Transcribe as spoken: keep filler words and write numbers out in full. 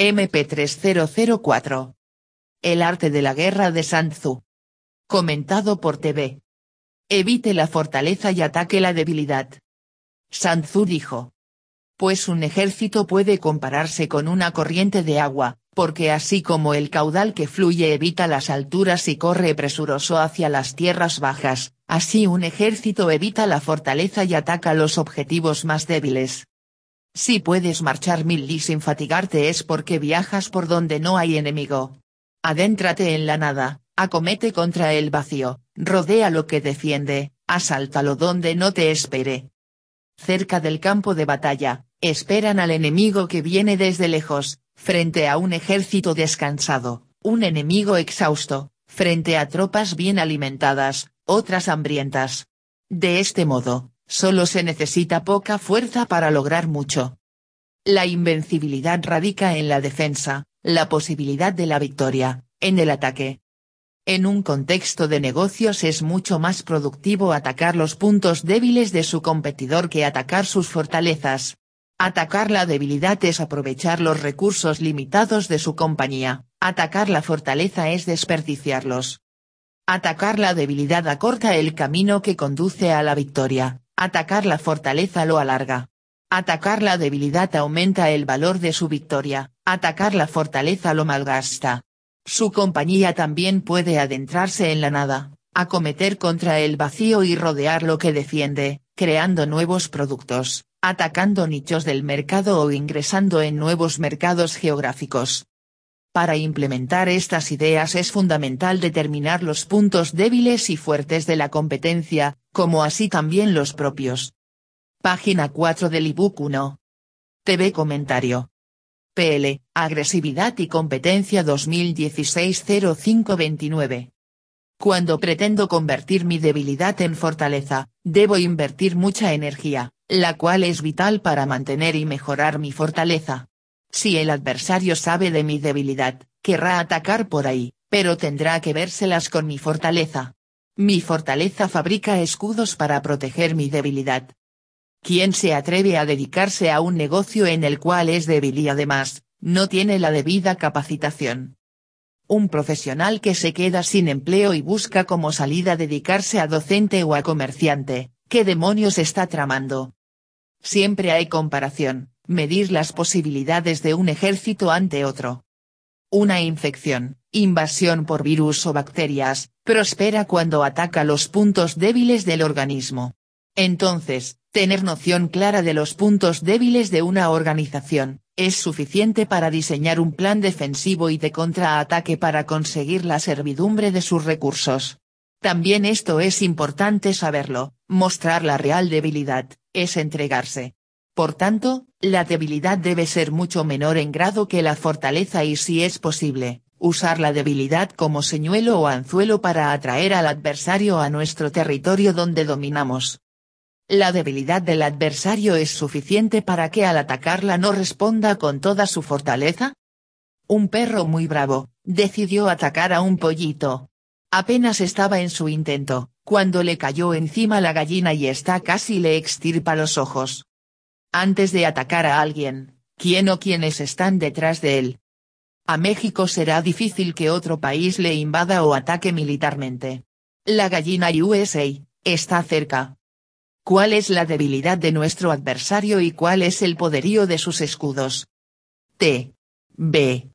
M P tres mil cuatro. El arte de la guerra de Sun Tzu. Comentado por T V. Evite la fortaleza y ataque la debilidad. Sun Tzu dijo. Pues un ejército puede compararse con una corriente de agua, porque así como el caudal que fluye evita las alturas y corre presuroso hacia las tierras bajas, así un ejército evita la fortaleza y ataca los objetivos más débiles. Si puedes marchar mil li sin fatigarte es porque viajas por donde no hay enemigo. Adéntrate en la nada, acomete contra el vacío, rodea lo que defiende, asáltalo donde no te espere. Cerca del campo de batalla, esperan al enemigo que viene desde lejos, frente a un ejército descansado, un enemigo exhausto, frente a tropas bien alimentadas, otras hambrientas. De este modo, solo se necesita poca fuerza para lograr mucho. La invencibilidad radica en la defensa, la posibilidad de la victoria, en el ataque. En un contexto de negocios es mucho más productivo atacar los puntos débiles de su competidor que atacar sus fortalezas. Atacar la debilidad es aprovechar los recursos limitados de su compañía, atacar la fortaleza es desperdiciarlos. Atacar la debilidad acorta el camino que conduce a la victoria, atacar la fortaleza lo alarga. Atacar la debilidad aumenta el valor de su victoria, atacar la fortaleza lo malgasta. Su compañía también puede adentrarse en la nada, acometer contra el vacío y rodear lo que defiende, creando nuevos productos, atacando nichos del mercado o ingresando en nuevos mercados geográficos. Para implementar estas ideas es fundamental determinar los puntos débiles y fuertes de la competencia, como así también los propios. Página cuatro del ebook uno. T V Comentario. P L, Agresividad y Competencia dos mil dieciséis guion cero cinco veintinueve. Cuando pretendo convertir mi debilidad en fortaleza, debo invertir mucha energía, la cual es vital para mantener y mejorar mi fortaleza. Si el adversario sabe de mi debilidad, querrá atacar por ahí, pero tendrá que vérselas con mi fortaleza. Mi fortaleza fabrica escudos para proteger mi debilidad. Quien se atreve a dedicarse a un negocio en el cual es débil y además, no tiene la debida capacitación. Un profesional que se queda sin empleo y busca como salida dedicarse a docente o a comerciante, ¿qué demonios está tramando? Siempre hay comparación, medir las posibilidades de un ejército ante otro. Una infección, invasión por virus o bacterias, prospera cuando ataca los puntos débiles del organismo. Entonces, tener noción clara de los puntos débiles de una organización, es suficiente para diseñar un plan defensivo y de contraataque para conseguir la servidumbre de sus recursos. También esto es importante saberlo, mostrar la real debilidad, es entregarse. Por tanto, la debilidad debe ser mucho menor en grado que la fortaleza y si es posible, usar la debilidad como señuelo o anzuelo para atraer al adversario a nuestro territorio donde dominamos. La debilidad del adversario es suficiente para que al atacarla no responda con toda su fortaleza. Un perro muy bravo, decidió atacar a un pollito. Apenas estaba en su intento, cuando le cayó encima la gallina y esta casi le extirpa los ojos. Antes de atacar a alguien, ¿quién o quiénes están detrás de él? A México será difícil que otro país le invada o ataque militarmente. La gallina U S A, está cerca. ¿Cuál es la debilidad de nuestro adversario y cuál es el poderío de sus escudos? T V